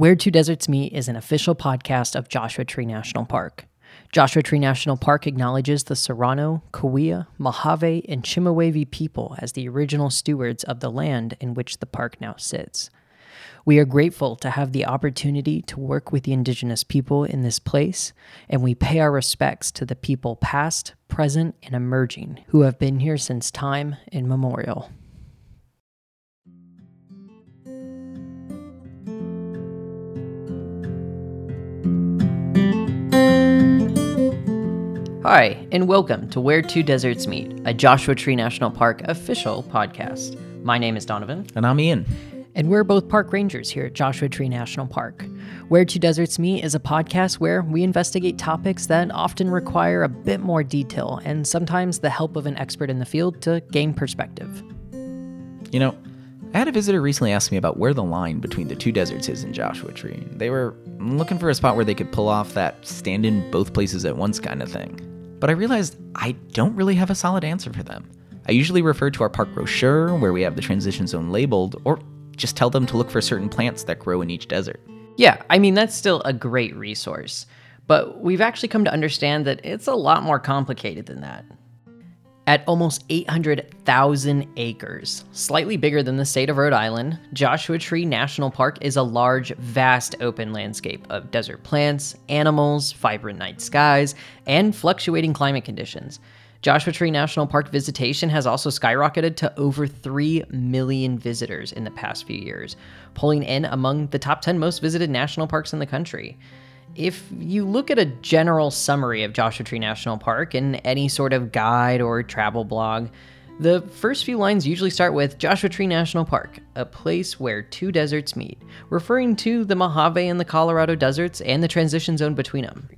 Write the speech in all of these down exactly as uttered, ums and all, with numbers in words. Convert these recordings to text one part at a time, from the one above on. Where Two Deserts Meet is an official podcast of Joshua Tree National Park. Joshua Tree National Park acknowledges the Serrano, Cahuilla, Mojave, and Chemehuevi people as the original stewards of the land in which the park now sits. We are grateful to have the opportunity to work with the indigenous people in this place, and we pay our respects to the people past, present, and emerging who have been here since time immemorial. Hi, and welcome to Where Two Deserts Meet, a Joshua Tree National Park official podcast. My name is Donovan. And I'm Ian. And we're both park rangers here at Joshua Tree National Park. Where Two Deserts Meet is a podcast where we investigate topics that often require a bit more detail and sometimes the help of an expert in the field to gain perspective. You know, I had a visitor recently ask me about where the line between the two deserts is in Joshua Tree. They were looking for a spot where they could pull off that stand in both places at once kind of thing. But I realized I don't really have a solid answer for them. I usually refer to our park brochure, where we have the transition zone labeled, or just tell them to look for certain plants that grow in each desert. Yeah, I mean, that's still a great resource, but we've actually come to understand that it's a lot more complicated than that. At almost eight hundred thousand acres, slightly bigger than the state of Rhode Island, Joshua Tree National Park is a large, vast open landscape of desert plants, animals, vibrant night skies, and fluctuating climate conditions. Joshua Tree National Park visitation has also skyrocketed to over three million visitors in the past few years, pulling in among the top ten most visited national parks in the country. If you look at a general summary of Joshua Tree National Park in any sort of guide or travel blog, the first few lines usually start with Joshua Tree National Park, a place where two deserts meet, referring to the Mojave and the Colorado deserts and the transition zone between them.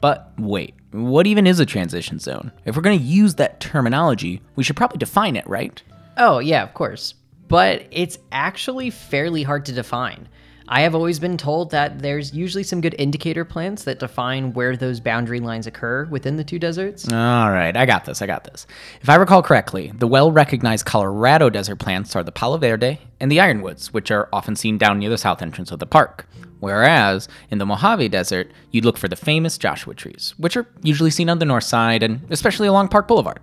But wait, what even is a transition zone? If we're going to use that terminology, we should probably define it, right? Oh, yeah, of course. But it's actually fairly hard to define. I have always been told that there's usually some good indicator plants that define where those boundary lines occur within the two deserts. All right, I got this, I got this. If I recall correctly, the well-recognized Colorado desert plants are the Palo Verde and the Ironwoods, which are often seen down near the south entrance of the park. Whereas, in the Mojave Desert, you'd look for the famous Joshua trees, which are usually seen on the north side and especially along Park Boulevard.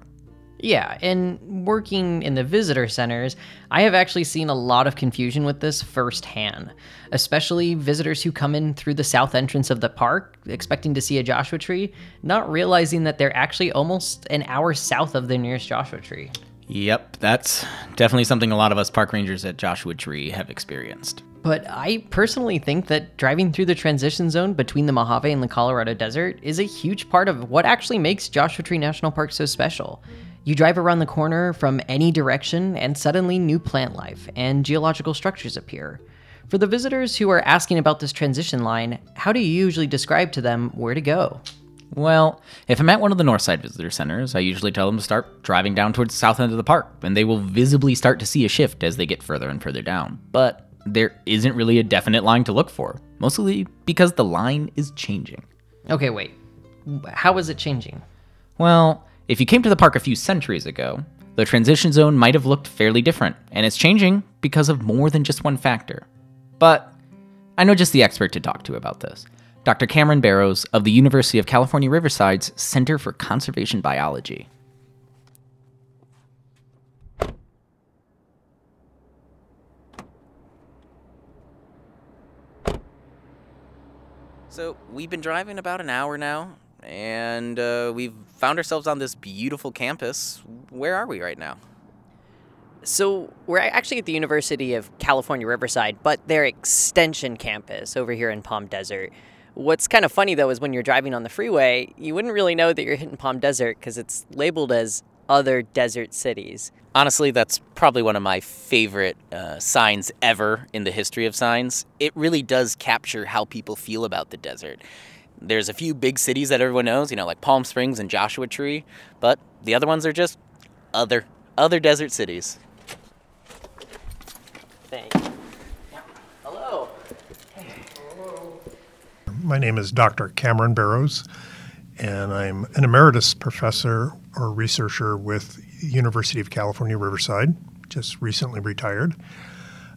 Yeah, and working in the visitor centers, I have actually seen a lot of confusion with this firsthand, especially visitors who come in through the south entrance of the park expecting to see a Joshua tree, not realizing that they're actually almost an hour south of the nearest Joshua tree. Yep, that's definitely something a lot of us park rangers at Joshua Tree have experienced. But I personally think that driving through the transition zone between the Mojave and the Colorado Desert is a huge part of what actually makes Joshua Tree National Park so special. You drive around the corner from any direction, and suddenly new plant life and geological structures appear. For the visitors who are asking about this transition line, how do you usually describe to them where to go? Well, if I'm at one of the Northside visitor centers, I usually tell them to start driving down towards the south end of the park, and they will visibly start to see a shift as they get further and further down. But there isn't really a definite line to look for, mostly because the line is changing. Okay, wait. How is it changing? Well, if you came to the park a few centuries ago, the transition zone might have looked fairly different, and it's changing because of more than just one factor. But I know just the expert to talk to about this, Doctor Cameron Barrows of the University of California Riverside's Center for Conservation Biology. So we've been driving about an hour now, and uh, we've found ourselves on this beautiful campus. Where are we right now? So we're actually at the University of California Riverside, but their extension campus over here in Palm Desert. What's kind of funny, though, is when you're driving on the freeway, you wouldn't really know that you're hitting Palm Desert because it's labeled as other desert cities. Honestly, that's probably one of my favorite uh, signs ever in the history of signs. It really does capture how people feel about the desert. There's a few big cities that everyone knows, you know, like Palm Springs and Joshua Tree, but the other ones are just other, other desert cities. Thanks. Yeah. Hello. Hey. Hello. My name is Doctor Cameron Barrows, and I'm an emeritus professor or researcher with University of California Riverside, just recently retired.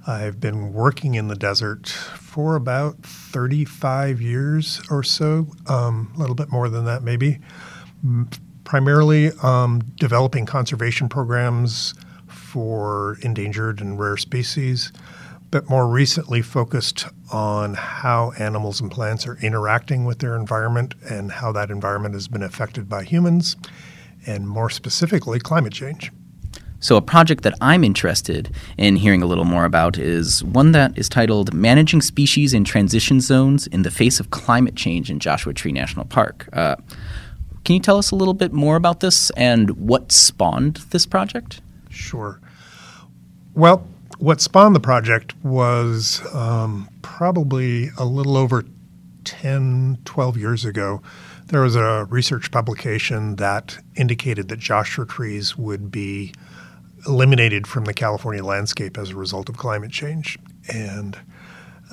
I've been working in the desert for about thirty-five years or so, um, a little bit more than that maybe, primarily um, developing conservation programs for endangered and rare species, but more recently focused on how animals and plants are interacting with their environment and how that environment has been affected by humans, and more specifically, climate change. So a project that I'm interested in hearing a little more about is one that is titled Managing Species in Transition Zones in the Face of Climate Change in Joshua Tree National Park. Uh, can you tell us a little bit more about this and what spawned this project? Sure. Well, what spawned the project was um, probably a little over ten, twelve years ago. There was a research publication that indicated that Joshua trees would be eliminated from the California landscape as a result of climate change. And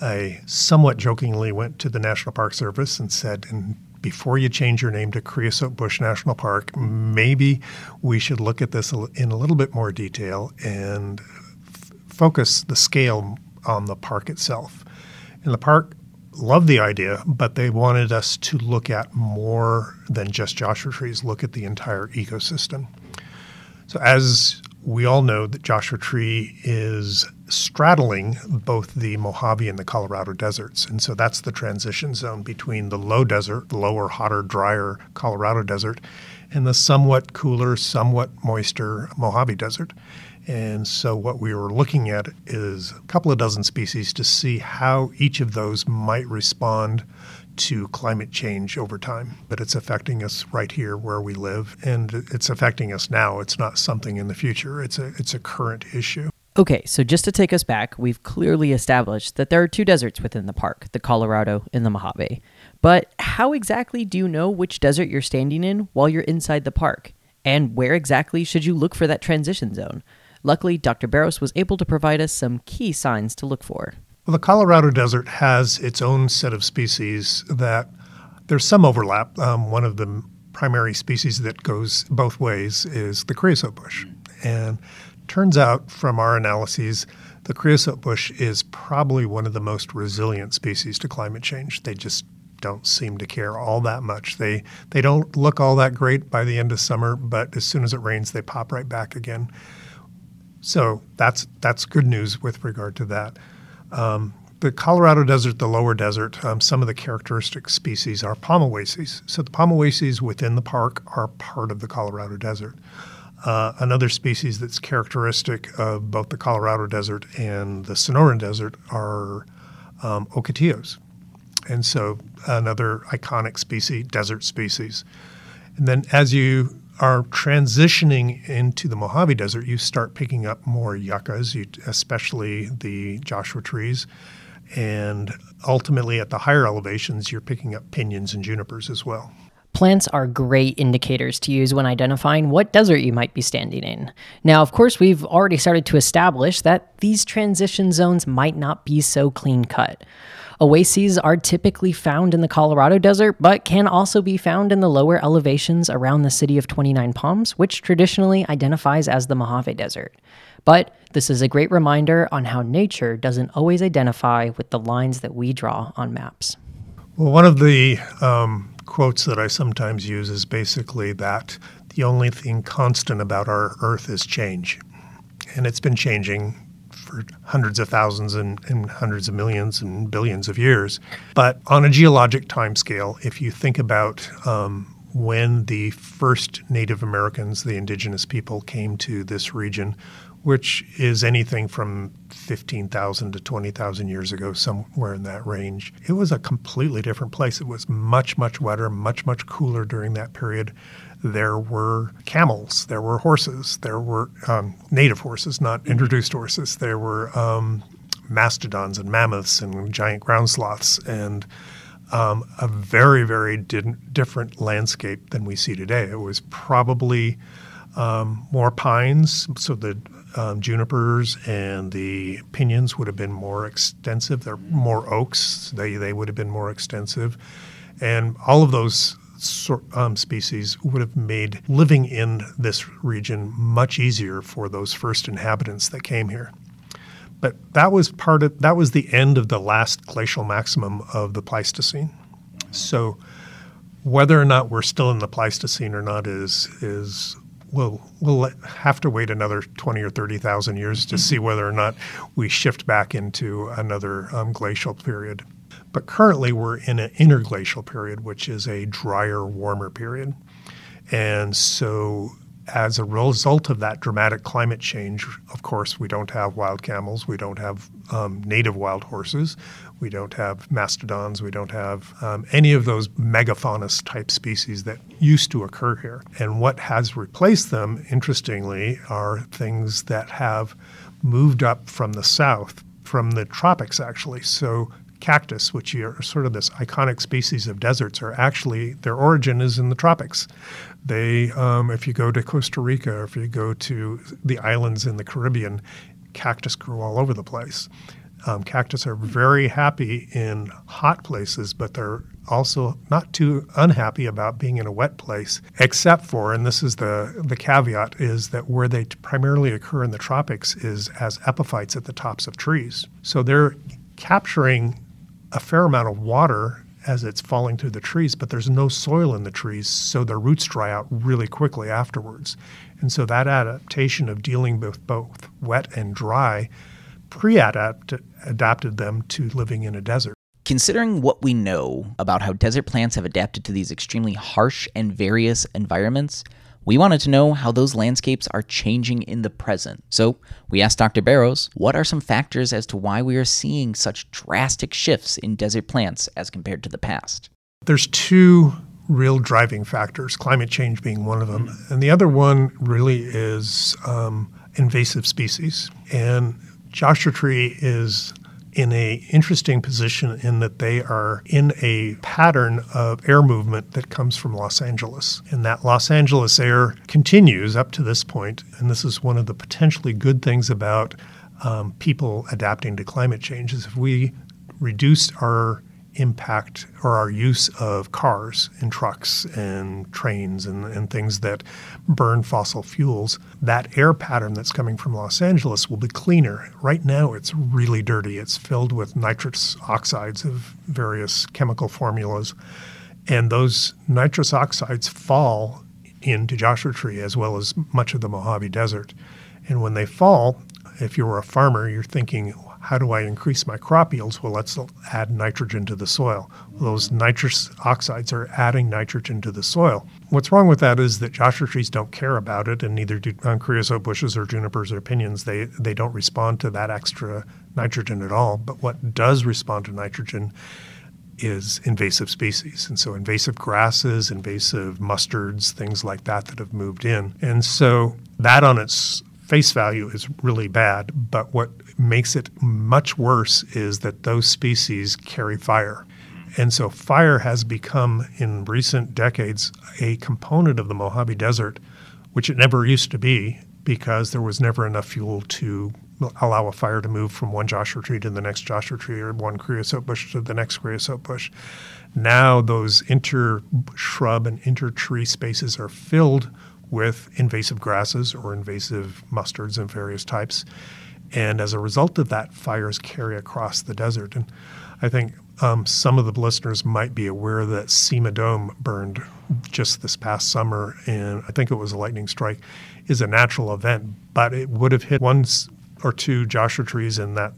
I somewhat jokingly went to the National Park Service and said, and before you change your name to Creosote Bush National Park, maybe we should look at this in a little bit more detail and f- focus the scale on the park itself. And the park loved the idea, but they wanted us to look at more than just Joshua trees, look at the entire ecosystem. So as we all know that Joshua Tree is straddling both the Mojave and the Colorado deserts. And so that's the transition zone between the low desert, lower, hotter, drier Colorado desert, and the somewhat cooler, somewhat moister Mojave desert. And so what we were looking at is a couple of dozen species to see how each of those might respond to climate change over time, but it's affecting us right here where we live, and it's affecting us now. It's not something in the future. It's a it's a current issue. Okay, so just to take us back, we've clearly established that there are two deserts within the park, the Colorado and the Mojave. But how exactly do you know which desert you're standing in while you're inside the park? And where exactly should you look for that transition zone? Luckily, Doctor Barrows was able to provide us some key signs to look for. Well, the Colorado Desert has its own set of species that there's some overlap. Um, one of the primary species that goes both ways is the creosote bush. And turns out from our analyses, the creosote bush is probably one of the most resilient species to climate change. They just don't seem to care all that much. They they don't look all that great by the end of summer, but as soon as it rains, they pop right back again. So that's that's good news with regard to that. Um, the Colorado Desert, the lower desert, um, some of the characteristic species are palm oases. So the palm oases within the park are part of the Colorado Desert. Uh, another species that's characteristic of both the Colorado Desert and the Sonoran Desert are um, Ocotillos. And so another iconic species, desert species. And then as you are transitioning into the Mojave Desert, you start picking up more yuccas, you, especially the Joshua trees. And ultimately at the higher elevations, you're picking up pinyons and junipers as well. Plants are great indicators to use when identifying what desert you might be standing in. Now, of course, we've already started to establish that these transition zones might not be so clean-cut. Oases are typically found in the Colorado Desert, but can also be found in the lower elevations around the city of twenty-nine Palms, which traditionally identifies as the Mojave Desert. But this is a great reminder on how nature doesn't always identify with the lines that we draw on maps. Well, one of the um, quotes that I sometimes use is basically that the only thing constant about our Earth is change, and it's been changing for hundreds of thousands and, and hundreds of millions and billions of years. But on a geologic timescale, if you think about um, when the first Native Americans, the indigenous people, came to this region, which is anything from fifteen thousand to twenty thousand years ago, somewhere in that range, it was a completely different place. It was much, much wetter, much, much cooler during that period. There were camels, there were horses, there were um, native horses, not introduced horses. There were um, mastodons and mammoths and giant ground sloths and um, a very, very di- different landscape than we see today. It was probably um, more pines, so the um, junipers and the pinyons would have been more extensive. There were more oaks, they, they would have been more extensive. And all of those So, um, species would have made living in this region much easier for those first inhabitants that came here. But that was part of that was the end of the last glacial maximum of the Pleistocene. So whether or not we're still in the Pleistocene or not is is we'll we'll have to wait another twenty or thirty thousand years to see whether or not we shift back into another um, glacial period. But currently we're in an interglacial period, which is a drier, warmer period, and so. As a result of that dramatic climate change, of course, we don't have wild camels, we don't have um, native wild horses, we don't have mastodons, we don't have um, any of those megafaunus-type species that used to occur here. And what has replaced them, interestingly, are things that have moved up from the south, from the tropics, actually. So cactus, which are sort of this iconic species of deserts, are actually, their origin is in the tropics. They, um, if you go to Costa Rica, or if you go to the islands in the Caribbean, cactus grew all over the place. Um, cactus are very happy in hot places, but they're also not too unhappy about being in a wet place, except for, and this is the, the caveat, is that where they primarily occur in the tropics is as epiphytes at the tops of trees. So they're capturing a fair amount of water as it's falling through the trees, but there's no soil in the trees, so their roots dry out really quickly afterwards. And so that adaptation of dealing with both wet and dry pre-adapt adapted them to living in a desert. Considering what we know about how desert plants have adapted to these extremely harsh and various environments, we wanted to know how those landscapes are changing in the present. So we asked Doctor Barrows, what are some factors as to why we are seeing such drastic shifts in desert plants as compared to the past? There's two real driving factors, climate change being one of them. And the other one really is um, invasive species. And Joshua Tree is in an interesting position in that they are in a pattern of air movement that comes from Los Angeles. And that Los Angeles air continues up to this point. And this is one of the potentially good things about um, people adapting to climate change is if we reduce our impact or our use of cars and trucks and trains and, and things that burn fossil fuels, that air pattern that's coming from Los Angeles will be cleaner. Right now, it's really dirty. It's filled with nitrous oxides of various chemical formulas. And those nitrous oxides fall into Joshua Tree as well as much of the Mojave Desert. And when they fall, if you're a farmer, you're thinking, how do I increase my crop yields? Well, let's add nitrogen to the soil. Those nitrous oxides are adding nitrogen to the soil. What's wrong with that is that Joshua trees don't care about it, and neither do um, creosote bushes or junipers or piñons. They, they don't respond to that extra nitrogen at all. But what does respond to nitrogen is invasive species. And so invasive grasses, invasive mustards, things like that that have moved in. And so that on its face value is really bad, but what makes it much worse is that those species carry fire. And so fire has become, in recent decades, a component of the Mojave Desert, which it never used to be because there was never enough fuel to allow a fire to move from one Joshua tree to the next Joshua tree or one creosote bush to the next creosote bush. Now those inter-shrub and inter-tree spaces are filled with invasive grasses or invasive mustards of various types. And as a result of that, fires carry across the desert. And I think um, some of the listeners might be aware that Cima Dome burned just this past summer, and I think it was a lightning strike, is a natural event, but it would have hit one or two Joshua trees and that,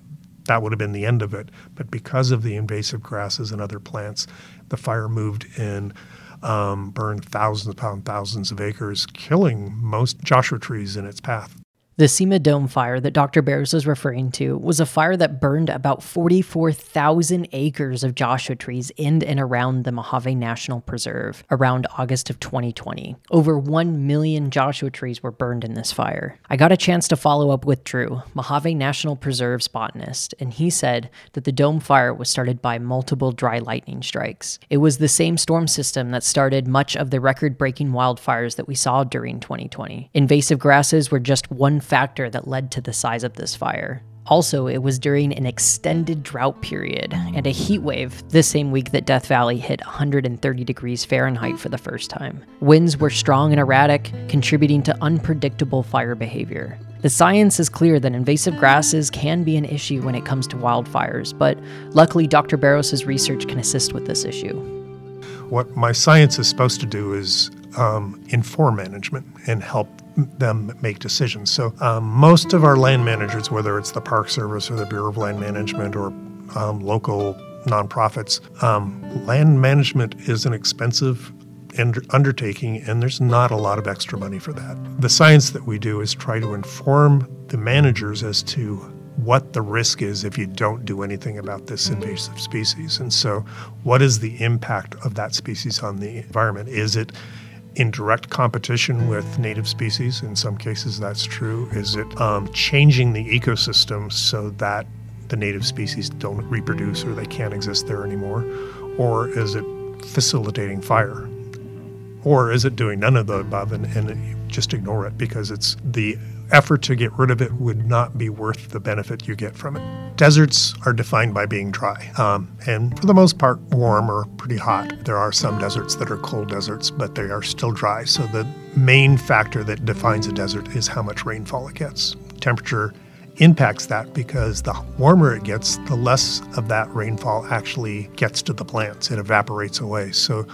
that would have been the end of it. But because of the invasive grasses and other plants, the fire moved in. Um, burned thousands upon thousands of acres, killing most Joshua trees in its path. The Cima Dome fire that Doctor Barrows was referring to was a fire that burned about forty-four thousand acres of Joshua trees in and around the Mojave National Preserve around August of twenty twenty. Over one million Joshua trees were burned in this fire. I got a chance to follow up with Drew, Mojave National Preserve's botanist, and he said that the Dome fire was started by multiple dry lightning strikes. It was the same storm system that started much of the record-breaking wildfires that we saw during twenty twenty. Invasive grasses were just one factor that led to the size of this fire. Also, it was during an extended drought period and a heat wave this same week that Death Valley hit one hundred thirty degrees Fahrenheit for the first time. Winds were strong and erratic, contributing to unpredictable fire behavior. The science is clear that invasive grasses can be an issue when it comes to wildfires, but luckily Doctor Barrows' research can assist with this issue. What my science is supposed to do is um, inform management and help them make decisions. So um, most of our land managers, whether it's the Park Service or the Bureau of Land Management or um, local nonprofits, um, land management is an expensive and undertaking, and there's not a lot of extra money for that. The science that we do is try to inform the managers as to what the risk is if you don't do anything about this invasive species. And so what is the impact of that species on the environment? Is it in direct competition with native species? In some cases that's true. Is it um, changing the ecosystem so that the native species don't reproduce or they can't exist there anymore? Or is it facilitating fire? Or is it doing none of the above and, and just ignore it because it's the effort to get rid of it would not be worth the benefit you get from it. Deserts are defined by being dry um, and for the most part warm or pretty hot. There are some deserts that are cold deserts, but they are still dry. So the main factor that defines a desert is how much rainfall it gets. Temperature impacts that because the warmer it gets, the less of that rainfall actually gets to the plants. It evaporates away. So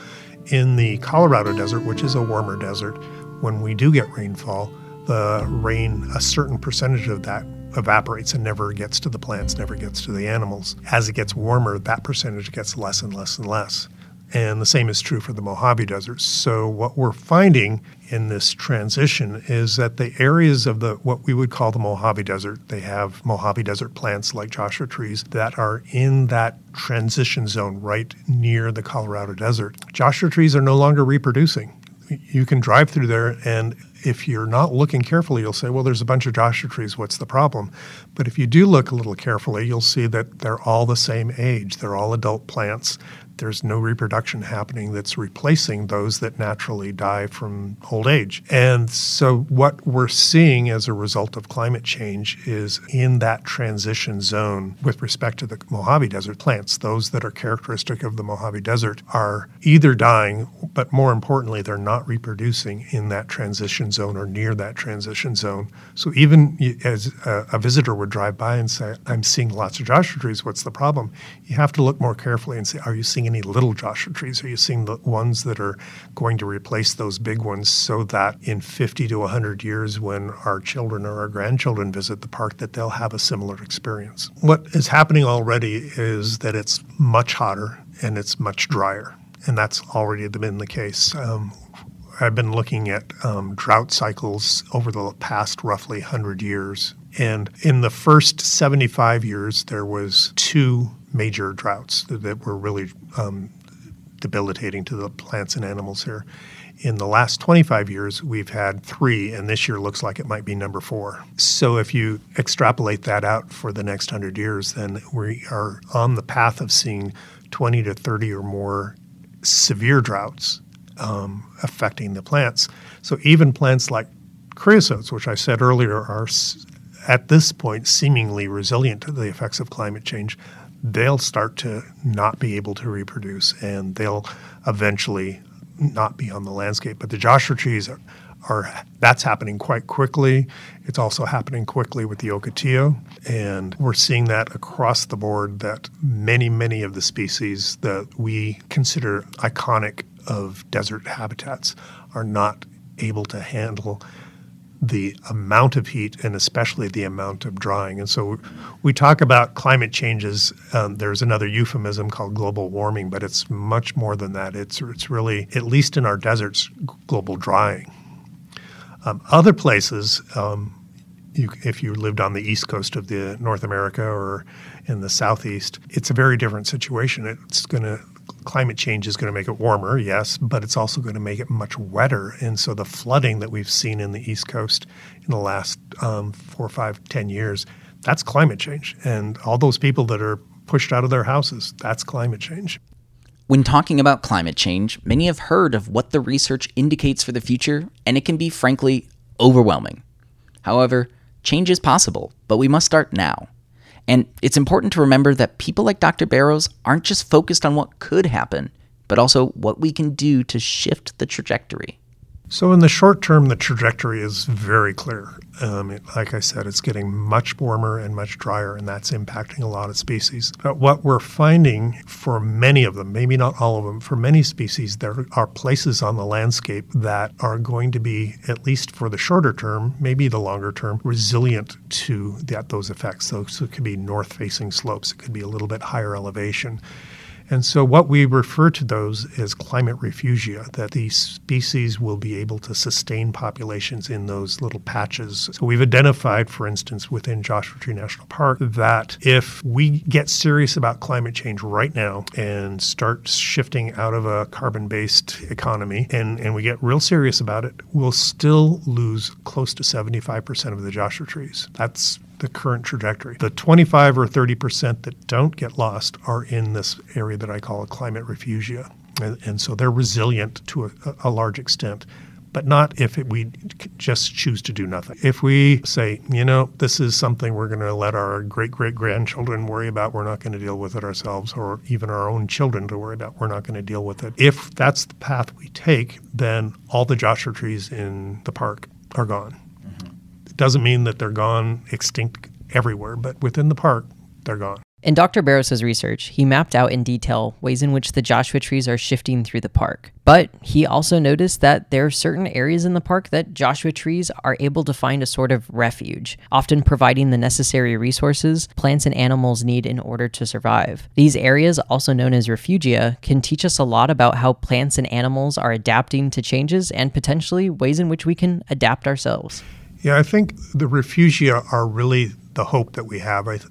in the Colorado Desert, which is a warmer desert, when we do get rainfall, the rain, a certain percentage of that evaporates and never gets to the plants, never gets to the animals. As it gets warmer, that percentage gets less and less and less. And the same is true for the Mojave Desert. So what we're finding in this transition is that the areas of the what we would call the Mojave Desert, they have Mojave Desert plants like Joshua trees that are in that transition zone right near the Colorado Desert. Joshua trees are no longer reproducing. You can drive through there, and if you're not looking carefully, you'll say, well, there's a bunch of Joshua trees. What's the problem? But if you do look a little carefully, you'll see that they're all the same age. They're all adult plants. There's no reproduction happening that's replacing those that naturally die from old age. And so what we're seeing as a result of climate change is in that transition zone with respect to the Mojave Desert plants, those that are characteristic of the Mojave Desert are either dying, but more importantly, they're not reproducing in that transition zone or near that transition zone. So even as a visitor would drive by and say, I'm seeing lots of Joshua trees, what's the problem? You have to look more carefully and say, are you seeing any little Joshua trees? Are you seeing the ones that are going to replace those big ones so that in fifty to one hundred years when our children or our grandchildren visit the park that they'll have a similar experience? What is happening already is that it's much hotter and it's much drier, and that's already been the case. Um, I've been looking at um, drought cycles over the past roughly one hundred years, and in the first seventy-five years there was two major droughts that were really um, debilitating to the plants and animals here. In the last twenty-five years, we've had three, and this year looks like it might be number four. So if you extrapolate that out for the next one hundred years, then we are on the path of seeing twenty to thirty or more severe droughts um, affecting the plants. So even plants like creosotes, which I said earlier are at this point seemingly resilient to the effects of climate change, they'll start to not be able to reproduce, and they'll eventually not be on the landscape. But the Joshua trees are, are that's happening quite quickly. It's also happening quickly with the Ocotillo, and we're seeing that across the board that many, many of the species that we consider iconic of desert habitats are not able to handle the amount of heat and especially the amount of drying. And so we talk about climate changes. Um, there's another euphemism called global warming, but it's much more than that. It's it's really, at least in our deserts, global drying. Um, other places, um, you, if you lived on the east coast of the North America or in the southeast, it's a very different situation. It's going to Climate change is going to make it warmer, yes, but it's also going to make it much wetter. And so the flooding that we've seen in the East Coast in the last um, four, five, ten years, that's climate change. And all those people that are pushed out of their houses, that's climate change. When talking about climate change, many have heard of what the research indicates for the future, and it can be, frankly, overwhelming. However, change is possible, but we must start now. And it's important to remember that people like Doctor Barrows aren't just focused on what could happen, but also what we can do to shift the trajectory. So in the short term, the trajectory is very clear. Um, it, like I said, it's getting much warmer and much drier, and that's impacting a lot of species. But what we're finding for many of them, maybe not all of them, for many species, there are places on the landscape that are going to be, at least for the shorter term, maybe the longer term, resilient to that, those effects. So, so it could be north-facing slopes. It could be a little bit higher elevation. And so what we refer to those as climate refugia, that these species will be able to sustain populations in those little patches. So we've identified, for instance, within Joshua Tree National Park, that if we get serious about climate change right now and start shifting out of a carbon-based economy and, and we get real serious about it, we'll still lose close to seventy-five percent of the Joshua trees. That's the current trajectory. The twenty-five or thirty percent that don't get lost are in this area that I call a climate refugia. And, and so they're resilient to a, a large extent, but not if it, we just choose to do nothing. If we say, you know, this is something we're going to let our great-great-grandchildren worry about, we're not going to deal with it ourselves, or even our own children to worry about, we're not going to deal with it. If that's the path we take, then all the Joshua trees in the park are gone. Doesn't mean that they're gone extinct everywhere, but within the park, they're gone. In Doctor Barrows' research, he mapped out in detail ways in which the Joshua trees are shifting through the park. But he also noticed that there are certain areas in the park that Joshua trees are able to find a sort of refuge, often providing the necessary resources plants and animals need in order to survive. These areas, also known as refugia, can teach us a lot about how plants and animals are adapting to changes and potentially ways in which we can adapt ourselves. Yeah, I think the refugia are really the hope that we have. I th-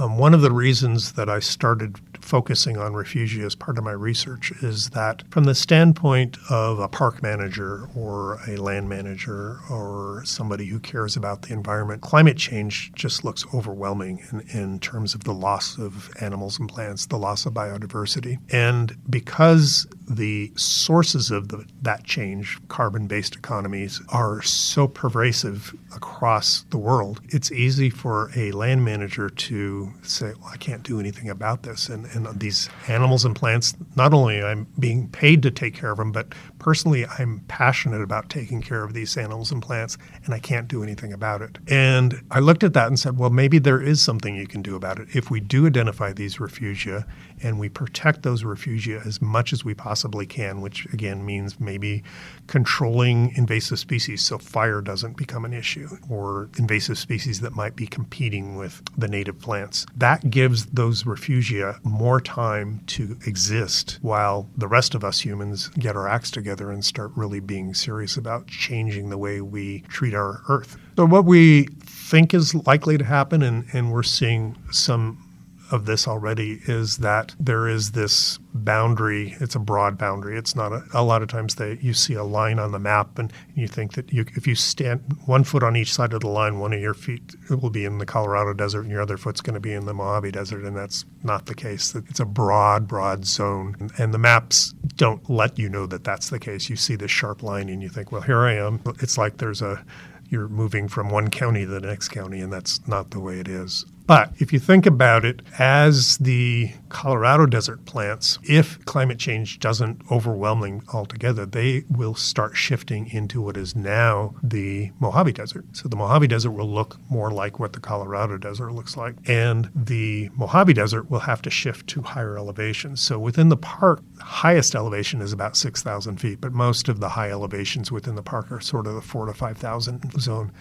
um, one of the reasons that I started focusing on refugia as part of my research is that from the standpoint of a park manager or a land manager or somebody who cares about the environment, climate change just looks overwhelming in, in terms of the loss of animals and plants, the loss of biodiversity. And because the sources of the, that change, carbon-based economies, are so pervasive across the world, it's easy for a land manager to say, well, I can't do anything about this. And, and these animals and plants, not only I'm being paid to take care of them, but personally, I'm passionate about taking care of these animals and plants, and I can't do anything about it. And I looked at that and said, well, maybe there is something you can do about it. If we do identify these refugia and we protect those refugia as much as we possibly possibly can, which again means maybe controlling invasive species so fire doesn't become an issue, or invasive species that might be competing with the native plants. That gives those refugia more time to exist while the rest of us humans get our acts together and start really being serious about changing the way we treat our Earth. So what we think is likely to happen, and, and we're seeing some of this already, is that there is this boundary. It's a broad boundary. It's not a, a lot of times that you see a line on the map and you think that you, if you stand one foot on each side of the line, one of your feet will be in the Colorado Desert and your other foot's going to be in the Mojave Desert, and that's not the case. It's a broad, broad zone, and, and the maps don't let you know that that's the case. You see this sharp line and you think, well, here I am. It's like there's a you're moving from one county to the next county, and that's not the way it is. But if you think about it, as the Colorado Desert plants, if climate change doesn't overwhelm them altogether, they will start shifting into what is now the Mojave Desert. So the Mojave Desert will look more like what the Colorado Desert looks like. And the Mojave Desert will have to shift to higher elevations. So within the park, highest elevation is about six thousand feet, but most of the high elevations within the park are sort of the four thousand to five thousand zone.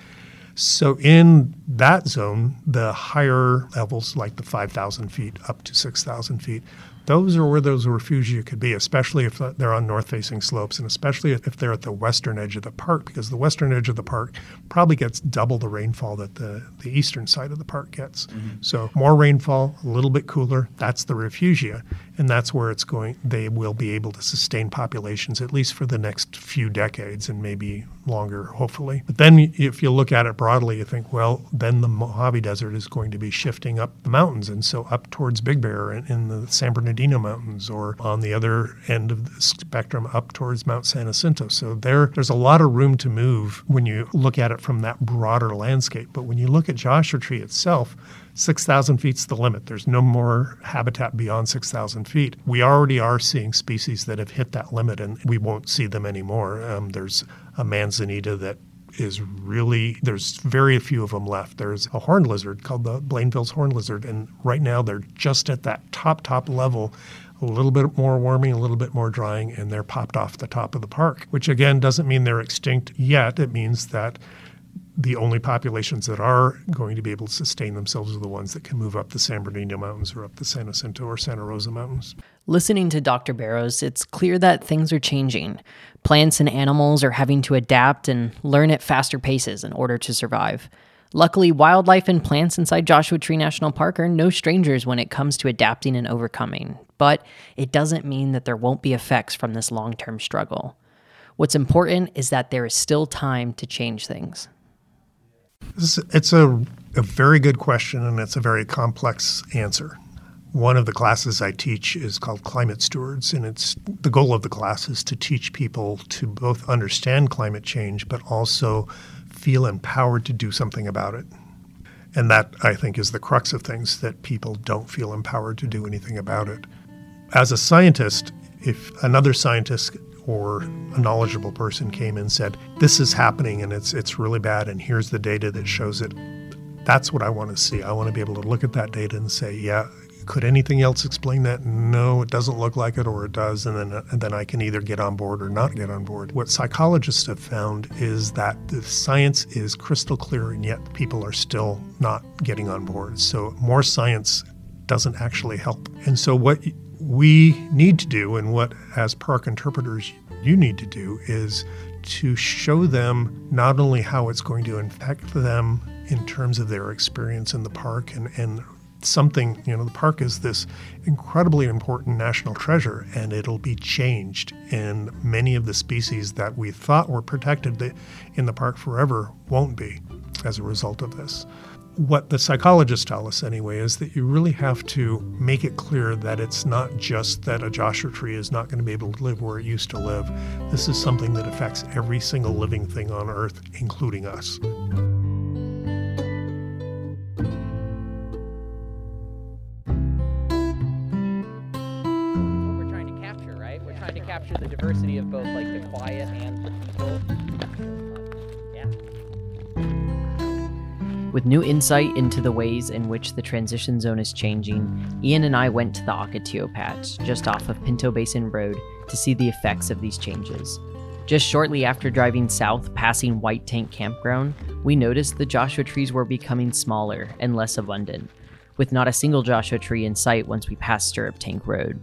So in that zone, the higher levels, like the five thousand feet up to six thousand feet, those are where those refugia could be, especially if they're on north-facing slopes, and especially if they're at the western edge of the park, because the western edge of the park probably gets double the rainfall that the, the eastern side of the park gets. Mm-hmm. So more rainfall, a little bit cooler, that's the refugia, and that's where it's going. They will be able to sustain populations at least for the next few decades and maybe longer, hopefully. But then if you look at it broadly, you think, well, then the Mojave Desert is going to be shifting up the mountains, and so up towards Big Bear and in the San Bernardino Mountains, or on the other end of the spectrum up towards Mount San Jacinto. So there, there's a lot of room to move when you look at it from that broader landscape. But when you look at Joshua Tree itself, six thousand feet's the limit. There's no more habitat beyond six thousand feet. We already are seeing species that have hit that limit, and we won't see them anymore. Um, there's a manzanita that is really, there's very few of them left. There's a horned lizard called the Blainville's horned lizard, and right now they're just at that top, top level. A little bit more warming, a little bit more drying, and they're popped off the top of the park, which again doesn't mean they're extinct yet. It means that the only populations that are going to be able to sustain themselves are the ones that can move up the San Bernardino Mountains or up the San Jacinto or Santa Rosa Mountains. Listening to Doctor Barrows, it's clear that things are changing. Plants and animals are having to adapt and learn at faster paces in order to survive. Luckily, wildlife and plants inside Joshua Tree National Park are no strangers when it comes to adapting and overcoming, but it doesn't mean that there won't be effects from this long-term struggle. What's important is that there is still time to change things. It's a, a very good question, and it's a very complex answer. One of the classes I teach is called Climate Stewards, and it's the goal of the class is to teach people to both understand climate change but also feel empowered to do something about it. And that, I think, is the crux of things, that people don't feel empowered to do anything about it. As a scientist, if another scientist or a knowledgeable person came and said, this is happening and it's it's really bad and here's the data that shows it, that's what I want to see. I want to be able to look at that data and say, yeah, could anything else explain that? No, it doesn't look like it, or it does, and then and then I can either get on board or not get on board. What psychologists have found is that the science is crystal clear, and yet people are still not getting on board. So more science doesn't actually help. And so what we need to do, and what as park interpreters you need to do, is to show them not only how it's going to affect them in terms of their experience in the park and, and something, you know, the park is this incredibly important national treasure, and it'll be changed. And many of the species that we thought were protected in the park forever won't be as a result of this. What the psychologists tell us anyway is that you really have to make it clear that it's not just that a Joshua tree is not going to be able to live where it used to live. This is something that affects every single living thing on Earth, including us. The diversity of both, like, the quiet and the people. Yeah. With new insight into the ways in which the transition zone is changing, Ian and I went to the Ocotillo patch, just off of Pinto Basin Road, to see the effects of these changes. Just shortly after driving south, passing White Tank Campground, we noticed the Joshua trees were becoming smaller and less abundant, with not a single Joshua tree in sight once we passed Stirrup Tank Road.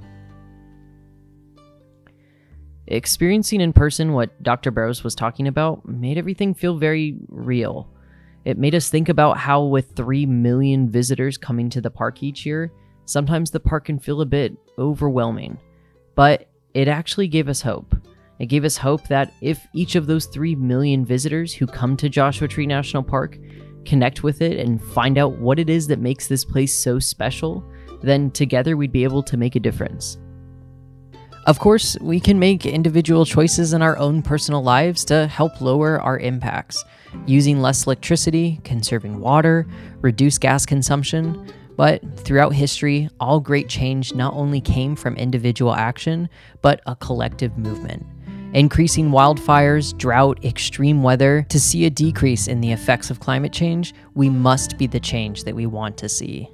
Experiencing in person what Doctor Barrows was talking about made everything feel very real. It made us think about how, with three million visitors coming to the park each year, sometimes the park can feel a bit overwhelming. But it actually gave us hope. It gave us hope that if each of those three million visitors who come to Joshua Tree National Park connect with it and find out what it is that makes this place so special, then together we'd be able to make a difference. Of course, we can make individual choices in our own personal lives to help lower our impacts, using less electricity, conserving water, reduce gas consumption. But throughout history, all great change not only came from individual action, but a collective movement. Increasing wildfires, drought, extreme weather, to see a decrease in the effects of climate change, we must be the change that we want to see.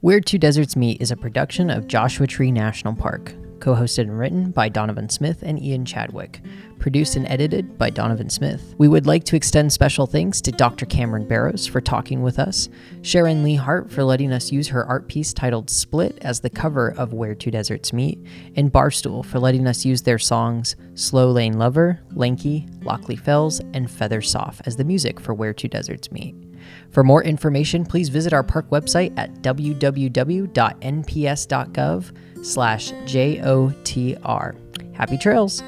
Where Two Deserts Meet is a production of Joshua Tree National Park, co-hosted and written by Donovan Smith and Ian Chadwick, produced and edited by Donovan Smith. We would like to extend special thanks to Doctor Cameron Barrows for talking with us, Sharon Lee Hart for letting us use her art piece titled Split as the cover of Where Two Deserts Meet, and Barstool for letting us use their songs Slow Lane Lover, Lanky, Lockley Fells, and Feather Soft as the music for Where Two Deserts Meet. For more information, please visit our park website at w w w dot n p s dot gov slash J O T R. Happy trails!